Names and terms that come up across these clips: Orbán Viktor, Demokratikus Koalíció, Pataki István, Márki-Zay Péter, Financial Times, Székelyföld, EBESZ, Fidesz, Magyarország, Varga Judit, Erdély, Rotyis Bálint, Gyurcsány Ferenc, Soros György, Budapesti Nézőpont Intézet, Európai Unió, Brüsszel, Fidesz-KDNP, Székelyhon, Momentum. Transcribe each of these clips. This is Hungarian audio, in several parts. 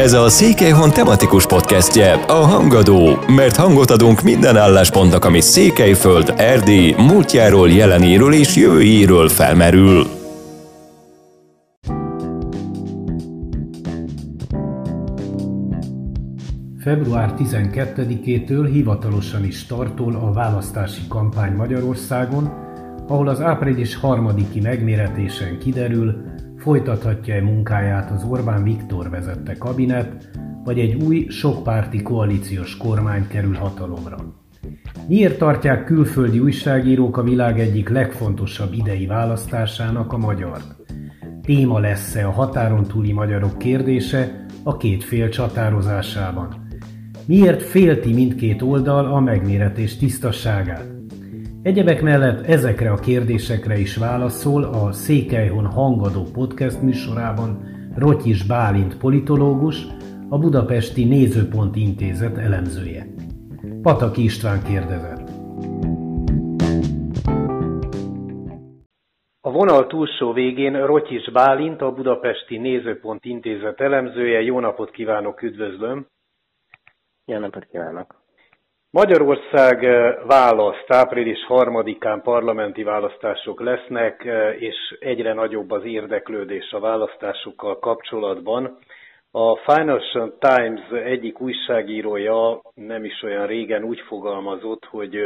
Ez a Székelyhon tematikus podcastje, a Hangadó, mert hangot adunk minden álláspontnak, ami Székelyföld, Erdély, múltjáról, jelenéről és jövőjéről felmerül. Február 12-től hivatalosan is tartol a választási kampány Magyarországon, ahol az április 3-i megméretésen kiderül, folytathatja-e munkáját az Orbán Viktor vezette kabinet, vagy egy új, sokpárti koalíciós kormány kerül hatalomra. Miért tartják külföldi újságírók a világ egyik legfontosabb idei választásának a magyart? Téma lesz-e a határon túli magyarok kérdése a két fél csatározásában? Miért félti mindkét oldal a megméretés tisztasságát? Egyebek mellett ezekre a kérdésekre is válaszol a Székelyhon Hangadó podcast műsorában Rotyis Bálint politológus, a Budapesti Nézőpont Intézet elemzője. Pataki István kérdezett. A vonal túlsó végén Rotyis Bálint, a Budapesti Nézőpont Intézet elemzője. Jó napot kívánok, üdvözlöm! Jó napot kívánok! Magyarország választ, április 3-án parlamenti választások lesznek, és egyre nagyobb az érdeklődés a választásokkal kapcsolatban. A Financial Times egyik újságírója nem is olyan régen úgy fogalmazott, hogy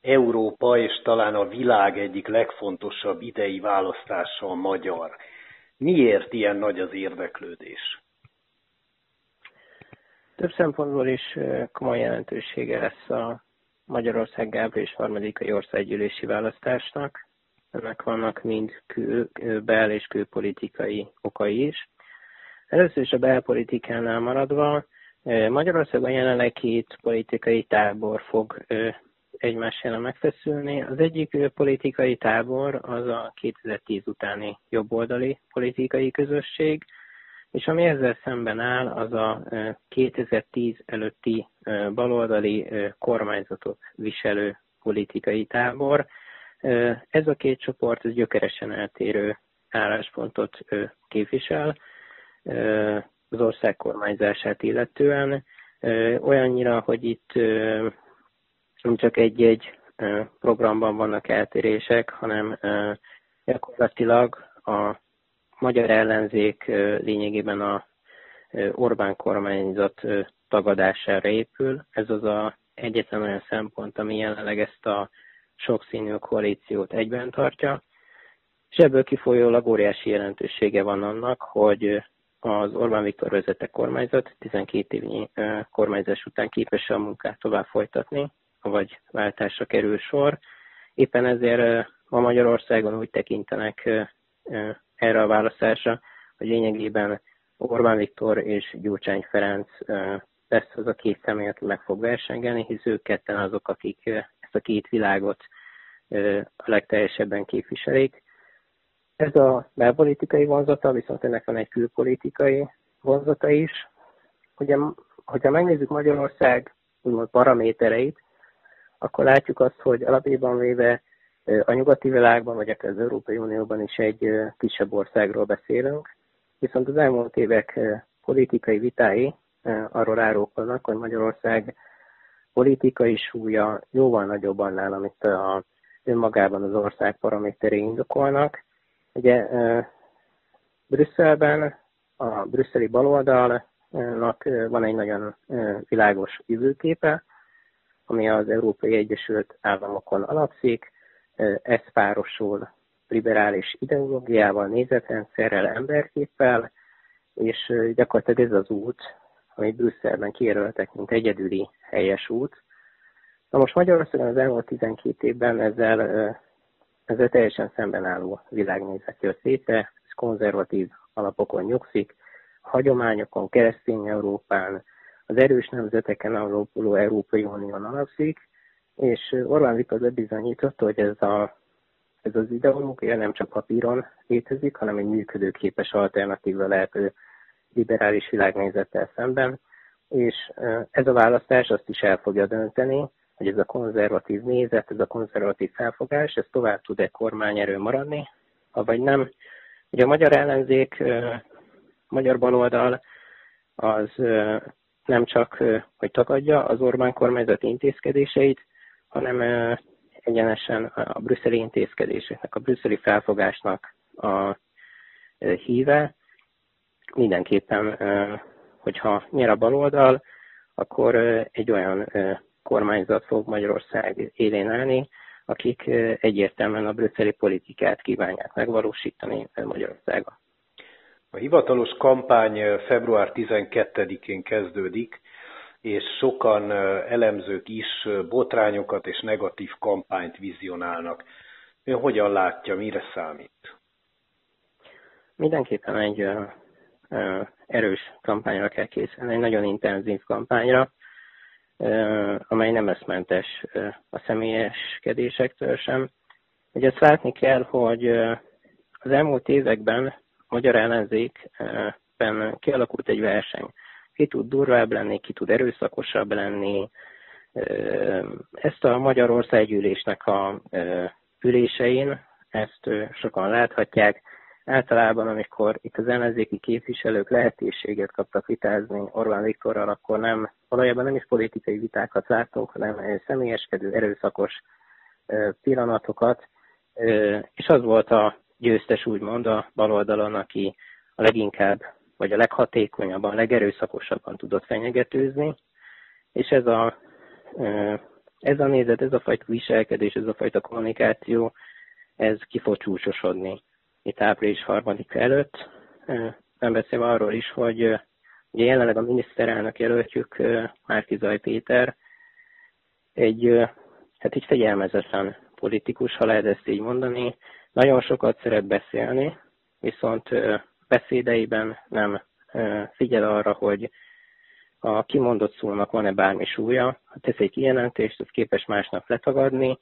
Európa és talán a világ egyik legfontosabb idei választása a magyar. Miért ilyen nagy az érdeklődés? Több szempontból is komoly jelentősége lesz a Magyarország április 3-ai országgyűlési választásnak. Ennek vannak mind bel- és külpolitikai okai is. Először is a belpolitikánál maradva, Magyarországon jelenleg két politikai tábor fog egymás ellen megfeszülni. Az egyik politikai tábor az a 2010 utáni jobboldali politikai közösség, és ami ezzel szemben áll, az a 2010 előtti baloldali kormányzatot viselő politikai tábor. Ez a két csoport gyökeresen eltérő álláspontot képvisel az ország kormányzását illetően, olyannyira, hogy itt nem csak egy-egy programban vannak eltérések, hanem gyakorlatilag a magyar ellenzék lényegében a Orbán kormányzat tagadására épül. Ez az egyetlen olyan szempont, ami jelenleg ezt a sokszínű koalíciót egyben tartja. És ebből kifolyólag óriási jelentősége van annak, hogy az Orbán Viktor vezette kormányzat 12 évnyi kormányzás után képes a munkát tovább folytatni, vagy váltásra kerül sor. Éppen ezért ma Magyarországon úgy tekintenek erre a választásra, hogy lényegében Orbán Viktor és Gyurcsány Ferenc lesz az a két személy, aki meg fog versengeni, hisz ők ketten azok, akik ezt a két világot a legteljesebben képviselik. Ez a belpolitikai vonzata, viszont ennek van egy külpolitikai vonzata is. Ugye, hogyha megnézzük Magyarország úgymond paramétereit, akkor látjuk azt, hogy alapjában véve a nyugati világban, vagy akár az Európai Unióban is egy kisebb országról beszélünk, viszont az elmúlt évek politikai vitái arról árulkodnak, hogy Magyarország politikai súlya jóval nagyobb annál, amit önmagában az ország paraméterei indokolnak. Ugye Brüsszelben a brüsszeli baloldalnak van egy nagyon világos jövőképe, ami az Európai Egyesült Államokon alapszik. Ez párosul liberális ideológiával, nézetrendszerrel, emberképpel, és gyakorlatilag ez az út, amit Brüsszelben kijelöltek, mint egyedüli helyes út. Na most Magyarországon az elmúlt 12 évben ezzel teljesen szembenálló világnézet jött létre, ez konzervatív alapokon nyugszik, hagyományokon, keresztény Európán, az erős nemzeteken alapuló Európai Unión alapszik, és Orbán Viktor bebizonyította, hogy ez az ideológia nem csak papíron létezik, hanem egy működőképes alternatíva lehető liberális világnézettel szemben, és ez a választás azt is el fogja dönteni, hogy ez a konzervatív nézet, ez a konzervatív felfogás, ez tovább tud-e kormányerő maradni, avagy nem. Ugye a magyar ellenzék, magyar baloldal az nem csak, hogy tagadja az Orbán kormányzati intézkedéseit, hanem egyenesen a brüsszeli intézkedéseknek, a brüsszeli felfogásnak a híve. Mindenképpen, hogyha nyer a baloldal, akkor egy olyan kormányzat fog Magyarország élén állni, akik egyértelműen a brüsszeli politikát kívánják megvalósítani Magyarországon. A hivatalos kampány február 12-én kezdődik, és sokan elemzők is botrányokat és negatív kampányt vizionálnak. Ön hogyan látja, mire számít? Mindenképpen egy erős kampányra kell készülni, egy nagyon intenzív kampányra, amely nem lesz mentes a személyeskedésektől sem. Ugye azt látni kell, hogy az elmúlt években a magyar ellenzékben kialakult egy verseny. Ki tud durvább lenni, ki tud erőszakosabb lenni. Ezt a Magyarországgyűlésnek a ülésein, ezt sokan láthatják. Általában, amikor itt az ellenzéki képviselők lehetőséget kaptak vitázni Orbán Viktorral, akkor nem, valójában nem is politikai vitákat láttunk, hanem személyeskedő, erőszakos pillanatokat. És az volt a győztes, úgymond a baloldalon, aki a leginkább, vagy a leghatékonyabban, a legerőszakosabban tudott fenyegetőzni. És ez a nézet, ez a fajta viselkedés, ez a fajta kommunikáció, ez ki fog csúcsosodni itt április 3-a előtt. Nem beszélve arról is, hogy ugye jelenleg a miniszterelnök jelöltjük, Márki-Zay Péter, egy fegyelmezetlen politikus, ha lehet ezt így mondani. Nagyon sokat szeret beszélni, viszont beszédeiben nem figyel arra, hogy a kimondott szónak van-e bármi súlya. Ha tesz egy kijelentést, az képes másnak letagadni.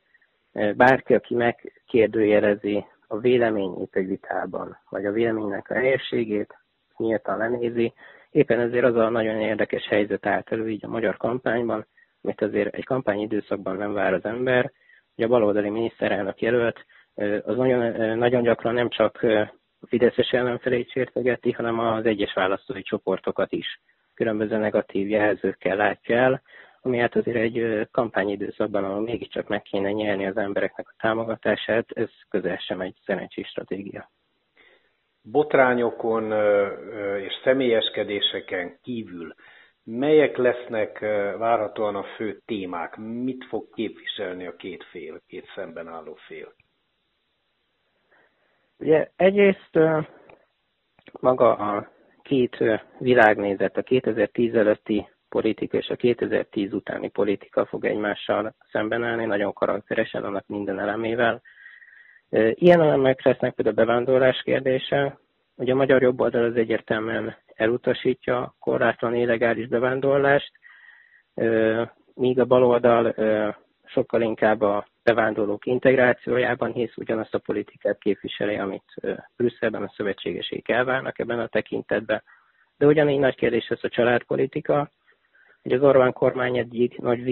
Bárki, aki megkérdőjelezi a véleményét egy vitában, vagy a véleménynek a helyességét, nyíltan lenézi. Éppen ezért az a nagyon érdekes helyzet állt elő így a magyar kampányban, amit azért egy kampányidőszakban nem vár az ember, hogy a baloldali miniszterelnök jelölt, az nagyon gyakran nem csak a fideszes ellenfelét sértegeti, hanem az egyes választói csoportokat is különböző negatív jelzőkkel látja el, ami hát azért egy kampányidőszakban, ahol mégiscsak meg kéne nyerni az embereknek a támogatását, ez közel sem egy szerencsés stratégia. Botrányokon és személyeskedéseken kívül melyek lesznek várhatóan a fő témák? Mit fog képviselni a két fél, két szemben álló fél? Ugye egyrészt maga a két világnézet, a 2010 előtti politika és a 2010 utáni politika fog egymással szemben állni, nagyon karakteresen, annak minden elemével. Ilyen elemek lesznek például a bevándorlás kérdése. Ugye a magyar jobboldal az egyértelműen elutasítja a korlátlan illegális bevándorlást, míg a baloldal sokkal inkább a bevándorlók integrációjában hisz, ugyanazt a politikát képviseli, amit Brüsszelben a szövetségeseik elvárnak ebben a tekintetben. De ugyanígy nagy kérdés ez a családpolitika, hogy az Orbán kormány egyik nagy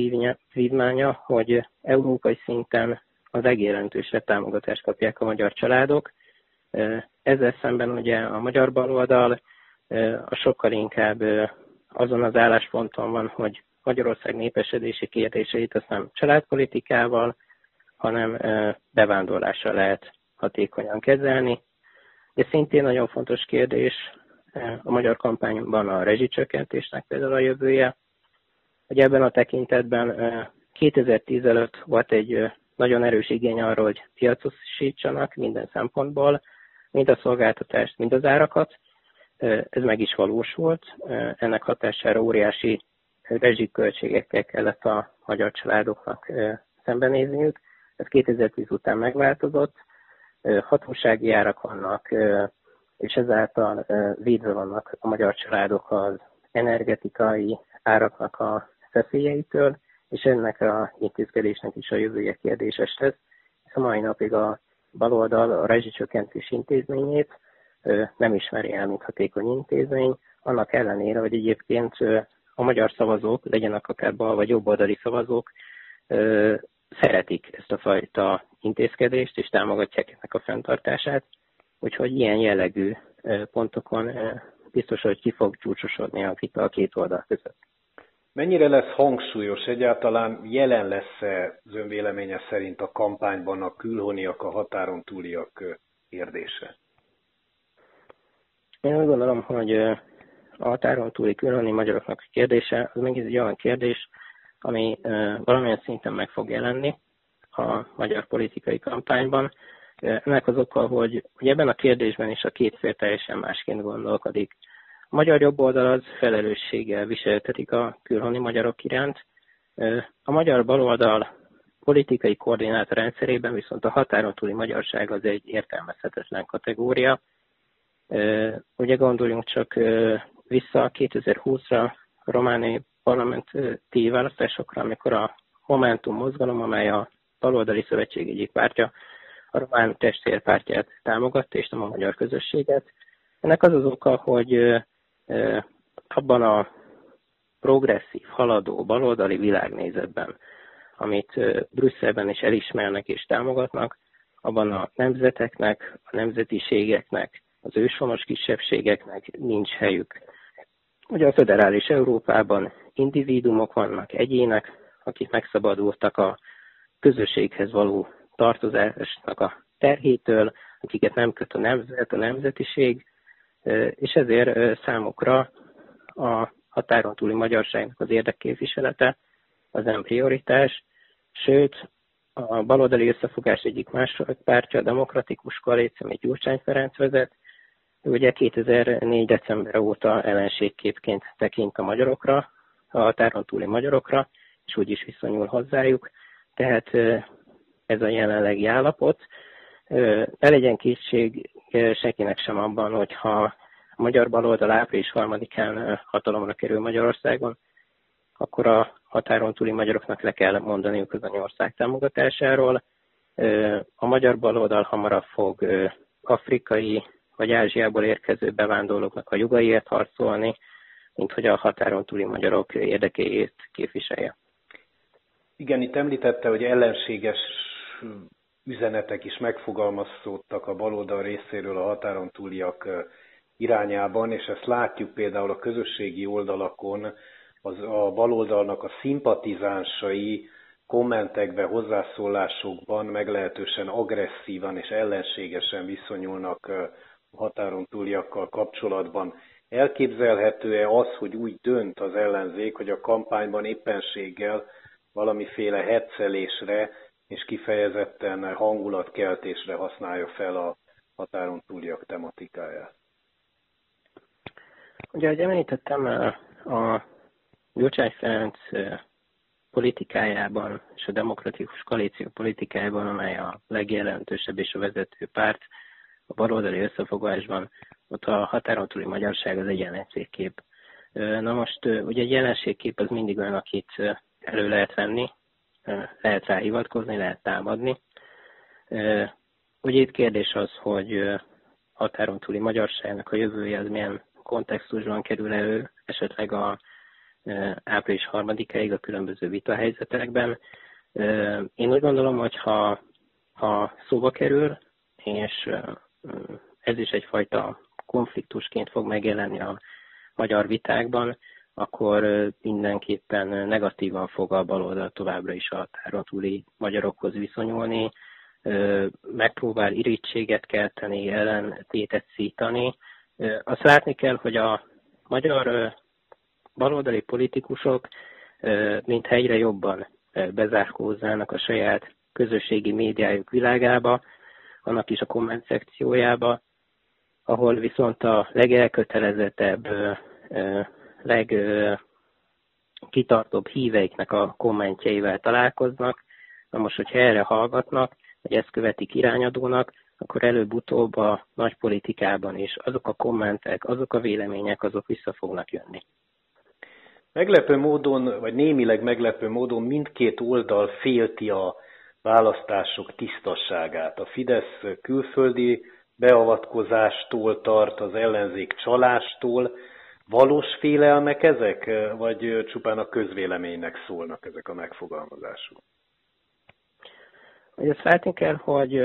vívmánya, hogy európai szinten az egéröntősre támogatást kapják a magyar családok. Ezzel szemben ugye a magyar baloldal a sokkal inkább azon az állásponton van, hogy Magyarország népesedési kérdéseit azt nem családpolitikával, hanem bevándorlással lehet hatékonyan kezelni. És szintén nagyon fontos kérdés a magyar kampányban a rezsicsökkentésnek például a jövője, hogy ebben a tekintetben 2010 előtt volt egy nagyon erős igény arról, hogy piacosítsanak minden szempontból, mind a szolgáltatást, mind az árakat. Ez meg is valósult. Ennek hatására óriási rezsiköltségekkel kellett a magyar családoknak szembenézniük. Ez 2010 után megváltozott. Hatósági árak vannak, és ezáltal védve vannak a magyar családok az energetikai áraknak a veszélyeitől, és ennek a intézkedésnek is a jövője kérdéses lesz. A mai napig a baloldal a rezsicsökkentés intézményét nem ismeri el, mint hatékony intézmény, annak ellenére, hogy egyébként a magyar szavazók, legyenek akár bal vagy jobboldali szavazók, szeretik ezt a fajta intézkedést, és támogatják ennek a fenntartását. Úgyhogy ilyen jellegű pontokon biztos, hogy ki fog csúcsosodni a vita a két oldal között. Mennyire lesz hangsúlyos egyáltalán, jelen lesz-e az ön véleménye szerint a kampányban a külhoniak, a határon túliak kérdése? Én úgy gondolom, hogy a határon túli külhoni magyaroknak a kérdése, az megint egy olyan kérdés, ami valamilyen szinten meg fog jelenni a magyar politikai kampányban. Ennek az oka, hogy ebben a kérdésben is a két fél teljesen másként gondolkodik. A magyar jobboldal az felelősséggel viseltetik a külhoni magyarok iránt. A magyar baloldal politikai koordinátor rendszerében viszont a határon túli magyarság az egy értelmezhetetlen kategória. Ugye gondoljunk csak vissza 2020-ra a romániai parlamenti választásokra, amikor a Momentum mozgalom, amely a baloldali szövetség egyik pártja, a román testvérpártját támogatta, és nem a magyar közösséget. Ennek az az oka, hogy abban a progresszív, haladó, baloldali világnézetben, amit Brüsszelben is elismernek és támogatnak, abban a nemzeteknek, a nemzetiségeknek, az őshonos kisebbségeknek nincs helyük. Ugye a föderális Európában individumok vannak, egyének, akik megszabadultak a közösséghez való tartozásnak a terhétől, akiket nem köt a nemzet, a nemzetiség, és ezért számukra a határon túli magyarságnak az érdekképviselete az nem prioritás, sőt a baloldali összefogás egyik második pártja, a Demokratikus Koalíció, amit Gyurcsány Ferenc vezet, ugye 2004. december óta ellenségképként tekint a magyarokra, a határon túli magyarokra, és úgy is viszonyul hozzájuk, tehát ez a jelenlegi állapot. Ne legyen kétség senkinek sem abban, hogyha a magyar baloldal április 3-án hatalomra kerül Magyarországon, akkor a határon túli magyaroknak le kell mondaniuk az anyország támogatásáról. A magyar baloldal hamarabb fog afrikai vagy Ázsiából érkező bevándorlóknak a jogaiért harcolni, mint hogy a határon túli magyarok érdekéért képviselje. Igen, itt említette, hogy ellenséges üzenetek is megfogalmazódtak a baloldal részéről a határon túliak irányában, és ezt látjuk például a közösségi oldalakon, a baloldalnak a szimpatizánsai kommentekbe, hozzászólásokban meglehetősen agresszívan és ellenségesen viszonyulnak a határon túliakkal kapcsolatban. Elképzelhető-e az, hogy úgy dönt az ellenzék, hogy a kampányban éppenséggel valamiféle heccelésre és kifejezetten hangulatkeltésre használja fel a határon túliak tematikáját? Ugye, ahogy említettem, a Gyurcsány Ferenc politikájában és a Demokratikus Koalíció politikájában, amely a legjelentősebb és a vezető párt a baloldali összefogásban, ott a határon túli magyarság az egy jelenségkép. Na most, ugye egy jelenségkép az mindig olyan, akit elő lehet venni, lehet rá hivatkozni, lehet támadni. Ugye itt kérdés az, hogy határon túli magyarságnak a jövője az milyen kontextusban kerül elő, esetleg a április 3-ig a különböző vitahelyzetekben. Én úgy gondolom, hogy ha szóba kerül, és ez is egyfajta konfliktusként fog megjelenni a magyar vitákban, akkor mindenképpen negatívan fog a baloldal továbbra is a határon túli magyarokhoz viszonyulni, megpróbál irítséget kelteni, ellentétet szítani. Azt látni kell, hogy a magyar baloldali politikusok mintha egyre jobban bezárkóznának a saját közösségi médiájuk világába, annak is a komment szekciójába, ahol viszont a legelkötelezettebb, legkitartóbb híveiknek a kommentjeivel találkoznak. Na most, hogyha erre hallgatnak, vagy ezt követik irányadónak, akkor előbb-utóbb a nagy politikában is azok a kommentek, azok a vélemények, azok vissza fognak jönni. Meglepő módon, vagy némileg meglepő módon mindkét oldal félti a választások tisztasságát. A Fidesz külföldi beavatkozástól tart, az ellenzék csalástól. Valós félelmek ezek, vagy csupán a közvéleménynek szólnak ezek a megfogalmazások? Azt látni kell, hogy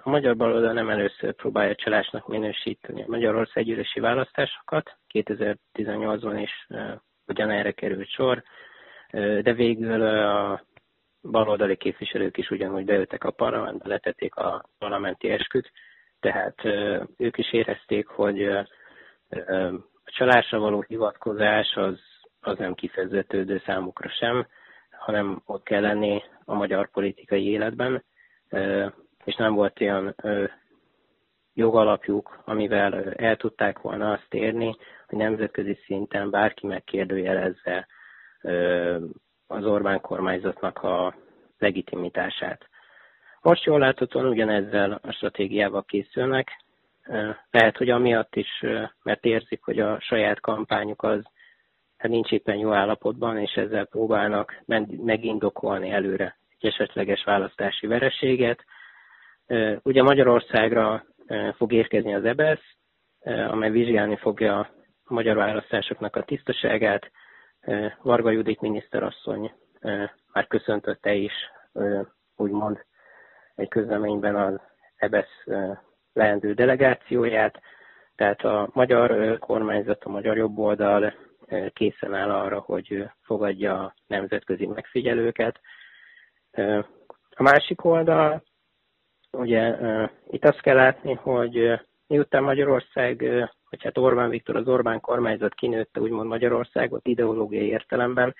A magyar baloldal nem először próbálja csalásnak minősíteni a Magyarországgyűlési választásokat. 2018-ban is ugyanerre került sor, de végül a baloldali képviselők is ugyanúgy beültek a parlamentbe, letették a parlamenti esküt, tehát ők is érezték, hogy a csalásra való hivatkozás az nem kifejezetődő számukra sem, hanem ott kell lenni a magyar politikai életben, és nem volt olyan jogalapjuk, amivel el tudták volna azt érni, hogy nemzetközi szinten bárki megkérdőjelezze az Orbán kormányzatnak a legitimitását. Most jól láthatóan ugyanezzel a stratégiával készülnek, lehet, hogy amiatt is, mert érzik, hogy a saját kampányuk az nincs éppen jó állapotban, és ezzel próbálnak megindokolni előre egy esetleges választási vereséget. Ugye Magyarországra fog érkezni az EBESZ, amely vizsgálni fogja a magyar választásoknak a tisztaságát. Varga Judit miniszterasszony már köszöntötte is, úgymond, egy közleményben az EBESZ leendő delegációját. Tehát a magyar kormányzat, a magyar jobboldal készen áll arra, hogy fogadja a nemzetközi megfigyelőket. A másik oldal, ugye itt azt kell látni, hogy miután Magyarország, hogy hát Orbán Viktor, az Orbán kormányzat kinőtte úgymond Magyarországot ideológiai értelemben,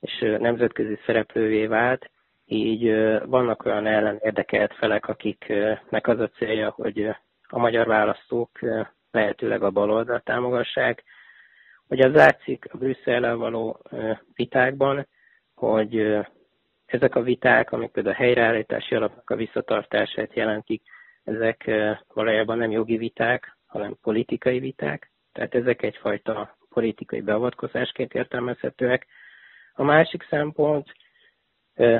és nemzetközi szereplővé vált, így vannak olyan ellenérdekelt felek, akiknek az a célja, hogy a magyar választók lehetőleg a baloldalt támogassák. Ugye az látszik a Brüsszellel való vitákban, hogy ezek a viták, amik például a helyreállítási alapnak a visszatartását jelentik, ezek valójában nem jogi viták, hanem politikai viták, tehát ezek egyfajta politikai beavatkozásként értelmezhetőek. A másik szempont,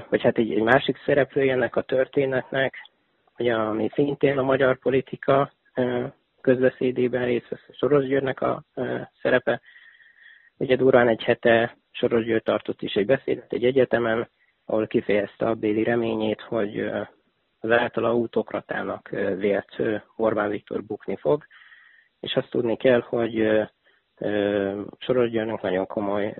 vagy hát egy másik szereplője ennek a történetnek, hogy ami szintén a magyar politika közbeszédében részt vesz, Soros Györgynek a szerepe. Ugye durván egy hete Soros György tartott is egy beszédet egy egyetemen, ahol kifejezte a béli reményét, hogy az általa autokratának vélt Orbán Viktor bukni fog, és azt tudni kell, hogy Soros Györgynek nagyon komoly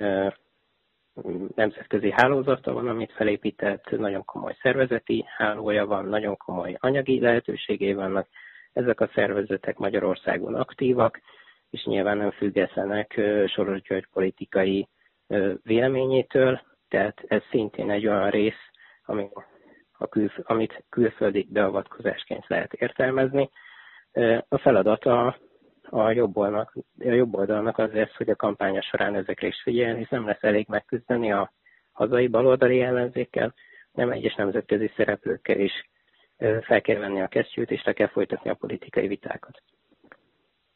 nemzetközi hálózata van, amit felépített, nagyon komoly szervezeti hálója van, nagyon komoly anyagi lehetőségei vannak. Ezek a szervezetek Magyarországon aktívak, és nyilván nem függetlenek Soros György politikai véleményétől, tehát ez szintén egy olyan rész, amit külföldi beavatkozásként lehet értelmezni. A feladata a jobboldalnak az lesz, hogy a kampánya során ezekre is figyeljen, hisz nem lesz elég megküzdeni a hazai baloldali ellenzékkel, nem egyes nemzetközi szereplőkkel is fel kell venni a kesztyűt, és le kell folytatni a politikai vitákat.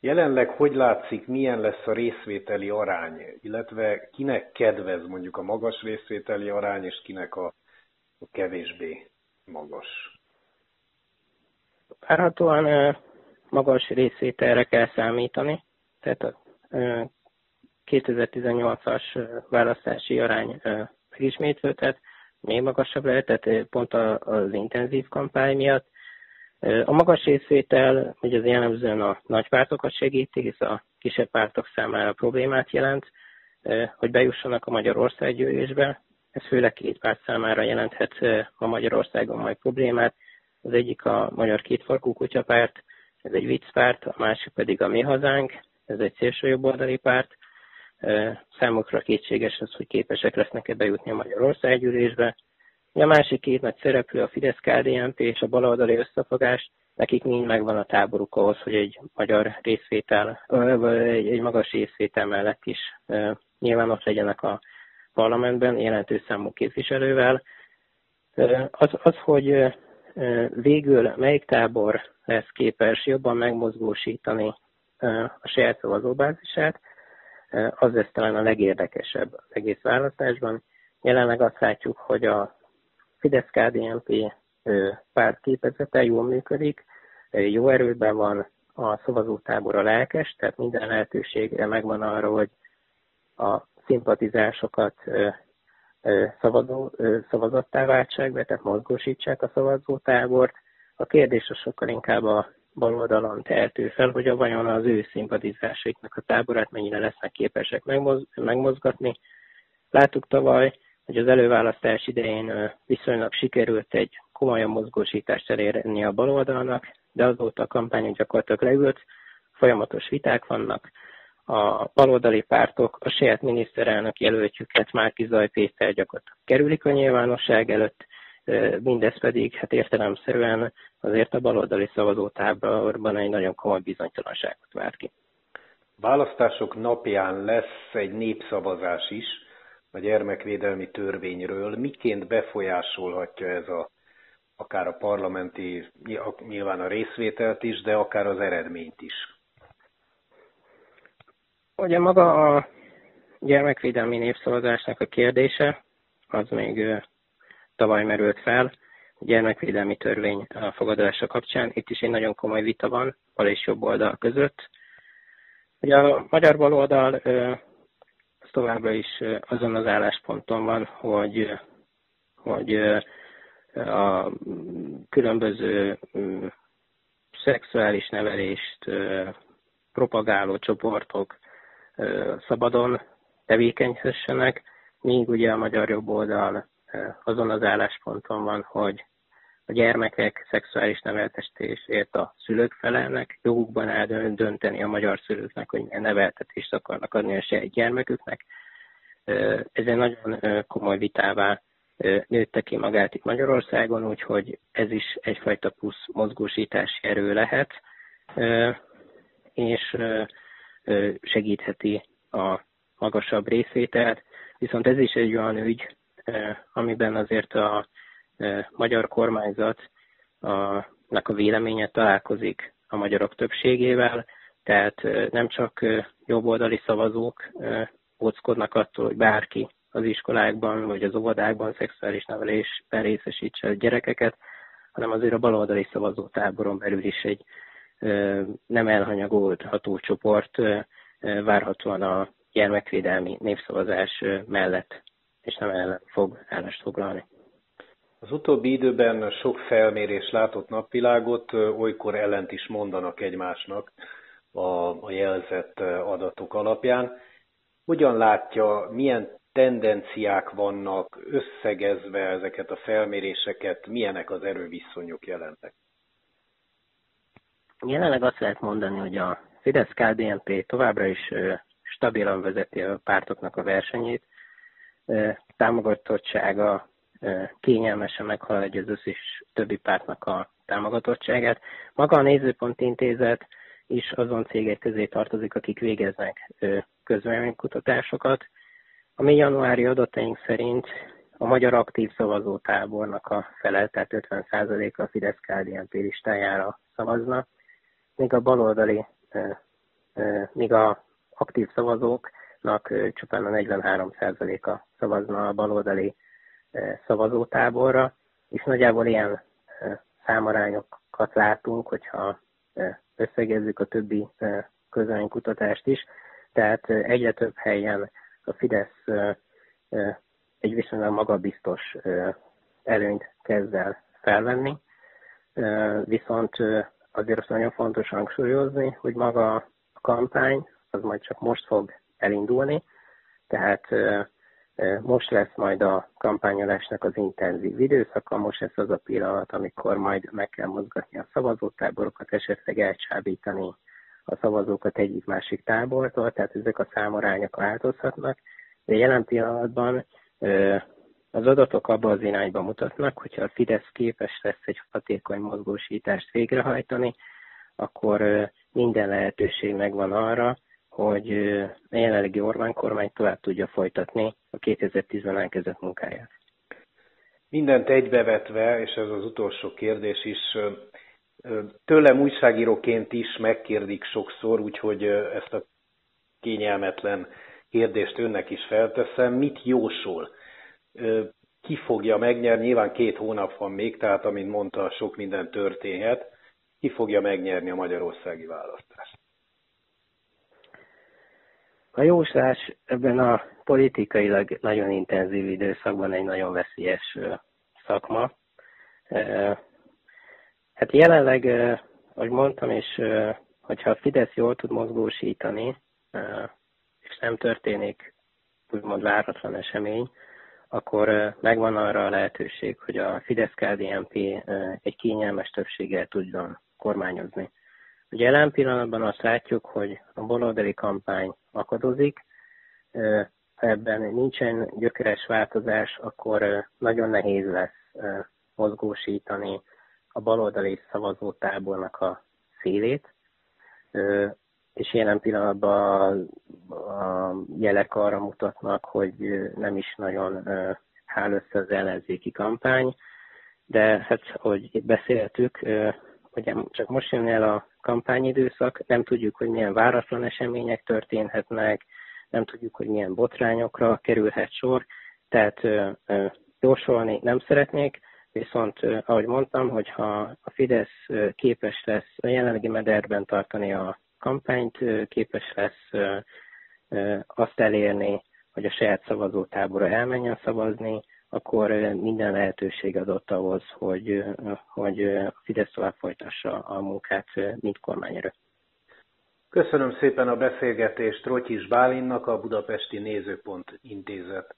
Jelenleg hogy látszik, milyen lesz a részvételi arány, illetve kinek kedvez mondjuk a magas részvételi arány, és kinek a kevésbé magas? Várhatóan magas részvételre kell számítani, tehát a 2018-as választási arány megismétlődhet, még magasabb lehet, tehát pont az intenzív kampány miatt. A magas részvétel, ugye az jellemzően a nagy pártokat segíti, hisz a kisebb pártok számára problémát jelent, hogy bejussanak a Magyarországgyűlésbe. Ez főleg két párt számára jelenthet a Magyarországon majd problémát. Az egyik a Magyar Kétfarkú Kutyapárt, ez egy viccpárt, a másik pedig a Mi Hazánk, ez egy szélsőjobboldali párt. Számukra kétséges az, hogy képesek lesznek-e bejutni a Magyarországgyűlésbe. A másik két nagy szereplő, a Fidesz-KDNP és a baloldali összefogás, nekik mind megvan a táboruk ahhoz, hogy egy magyar részvétel, egy magas részvétel mellett is nyilván ott legyenek a parlamentben, jelentős számú képviselővel. Az, hogy végül melyik tábor lesz képes jobban megmozgósítani a saját szavazóbázisát, az lesz talán a legérdekesebb az egész választásban. Jelenleg azt látjuk, hogy a Fidesz-KDNP pártképezete jól működik, jó erőben van a szavazótábor, a lelkes, tehát minden lehetőségre megvan arra, hogy a szimpatizásokat szavazattá váltsák be, tehát mozgósítsák a szavazótábort. A kérdés az sokkal inkább a baloldalon tehető fel, hogy vajon az ő szimpatizásaiknak a táborát mennyire lesznek képesek megmozgatni. Láttuk tavaly, hogy az előválasztás idején viszonylag sikerült egy komolyan mozgósítást elérni a baloldalnak, de azóta a kampányon gyakorlatilag leült, folyamatos viták vannak. A baloldali pártok a saját miniszterelnök jelöltjüket, Márki-Zay Péter gyakorlatilag kerülik a nyilvánosság előtt, mindez pedig hát értelemszerűen azért a baloldali szavazótáborban egy nagyon komoly bizonytalanságot vált ki. Választások napján lesz egy népszavazás is a gyermekvédelmi törvényről. Miként befolyásolhatja ez akár a parlamenti, nyilván a részvételt is, de akár az eredményt is? Ugye maga a gyermekvédelmi népszavazásnak a kérdése, az még tavaly merült fel, a gyermekvédelmi törvény elfogadása kapcsán. Itt is egy nagyon komoly vita van, bal és jobb oldal között. Ugye a magyar baloldal továbbra is azon az állásponton van, hogy a különböző szexuális nevelést propagáló csoportok szabadon tevékenyhessenek, míg ugye a magyar jobb oldal azon az állásponton van, hogy a gyermekek szexuális neveltetésért a szülők felelnek, jogukban áll dönteni a magyar szülőknek, hogy milyen neveltetést akarnak adni a saját gyermeküknek. Ez egy nagyon komoly vitává nőtte ki magát itt Magyarországon, úgyhogy ez is egyfajta plusz mozgósítási erő lehet, és segítheti a magasabb részvételt. Viszont ez is egy olyan ügy, amiben azért a magyar kormányzatnak a véleménye találkozik a magyarok többségével, tehát nem csak jobboldali szavazók óckodnak attól, hogy bárki az iskolákban vagy az óvodákban szexuális nevelésben részesítse a gyerekeket, hanem azért a baloldali szavazótáboron belül is egy nem elhanyagolható csoport várhatóan a gyermekvédelmi népszavazás mellett és nem ellen fog állást foglalni. Az utóbbi időben sok felmérés látott napvilágot, olykor ellent is mondanak egymásnak a jelzett adatok alapján. Hogyan látja, milyen tendenciák vannak összegezve ezeket a felméréseket, milyenek az erőviszonyok jelenleg? Jelenleg azt lehet mondani, hogy a Fidesz-KDNP továbbra is stabilan vezeti a pártoknak a versenyét. Támogatottsága kényelmesen meghaladja az összes többi pártnak a támogatottságát. Maga a Nézőpont Intézet is azon cégek közé tartozik, akik végeznek közvéleménykutatásokat. A mi januári adataink szerint a magyar aktív szavazótábornak a fele, tehát 50%-a a Fidesz-KDNP listájára szavazna, míg a baloldali, míg a aktív szavazóknak csupán a 43%-a szavazna a baloldali szavazótáborra, és nagyjából ilyen számarányokat látunk, hogyha összegezzük a többi közvéleménykutatást is, tehát egyre több helyen a Fidesz egy viszonylag magabiztos előnyt kezd el felvenni, viszont azért azt nagyon fontos hangsúlyozni, hogy maga a kampány az majd csak most fog elindulni, tehát most lesz majd a kampányolásnak az intenzív időszaka, most ez az a pillanat, amikor majd meg kell mozgatni a szavazótáborokat, esetleg elcsábítani a szavazókat egyik-másik tábortól, tehát ezek a számarányok változhatnak, de jelen pillanatban az adatok abba az irányba mutatnak, hogyha a Fidesz képes lesz egy hatékony mozgósítást végrehajtani, akkor minden lehetőség megvan arra, hogy a jelenlegi Orbán kormány tovább tudja folytatni a 2010-ben elkezdett munkáját. Mindent egybevetve, és ez az utolsó kérdés is, tőlem újságíróként is megkérdik sokszor, úgyhogy ezt a kényelmetlen kérdést önnek is felteszem. Mit jósol? Ki fogja megnyerni? Nyilván 2 hónap van még, tehát amint mondta, sok minden történhet. Ki fogja megnyerni a magyarországi választást? A jóslás ebben a politikailag nagyon intenzív időszakban egy nagyon veszélyes szakma. Hát jelenleg, ahogy mondtam, és hogyha a Fidesz jól tud mozgósítani, és nem történik úgymond váratlan esemény, akkor megvan arra a lehetőség, hogy a Fidesz-KDNP egy kényelmes többséggel tudjon kormányozni. Ugye jelen pillanatban azt látjuk, hogy a baloldali kampány akadozik, ha ebben nincsen gyökeres változás, akkor nagyon nehéz lesz mozgósítani a baloldali szavazótábornak a szélét, és jelen pillanatban a jelek arra mutatnak, hogy nem is nagyon áll össze az ellenzéki kampány, de hát, ahogy beszéltük, ugye csak most jön el a kampányidőszak, nem tudjuk, hogy milyen váratlan események történhetnek, nem tudjuk, hogy milyen botrányokra kerülhet sor, tehát jósolni nem szeretnék, viszont ahogy mondtam, hogyha a Fidesz képes lesz a jelenlegi mederben tartani a kampányt, képes lesz azt elérni, hogy a saját szavazótábora elmenjen szavazni, akkor minden lehetőség adott ahhoz, hogy a Fidesz tovább folytassa a munkát, mint kormányerő. Köszönöm szépen a beszélgetést Rotyis Bálintnak, a Budapesti Nézőpont Intézet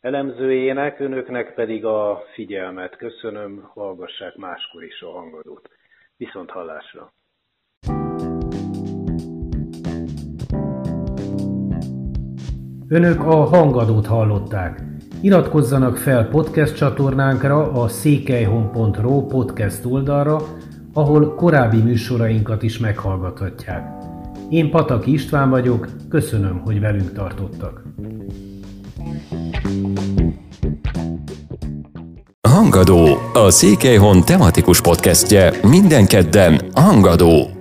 elemzőjének, önöknek pedig a figyelmet köszönöm, hallgassák máskor is a Hangadót. Viszont hallásra! Önök a Hangadót hallották. Iratkozzanak fel podcast csatornánkra a székelyhon.ro podcast oldalra, ahol korábbi műsorainkat is meghallgathatják. Én Pataki István vagyok, köszönöm, hogy velünk tartottak. Hangadó, a Székelyhon tematikus podcastje minden kedden. Hangadó.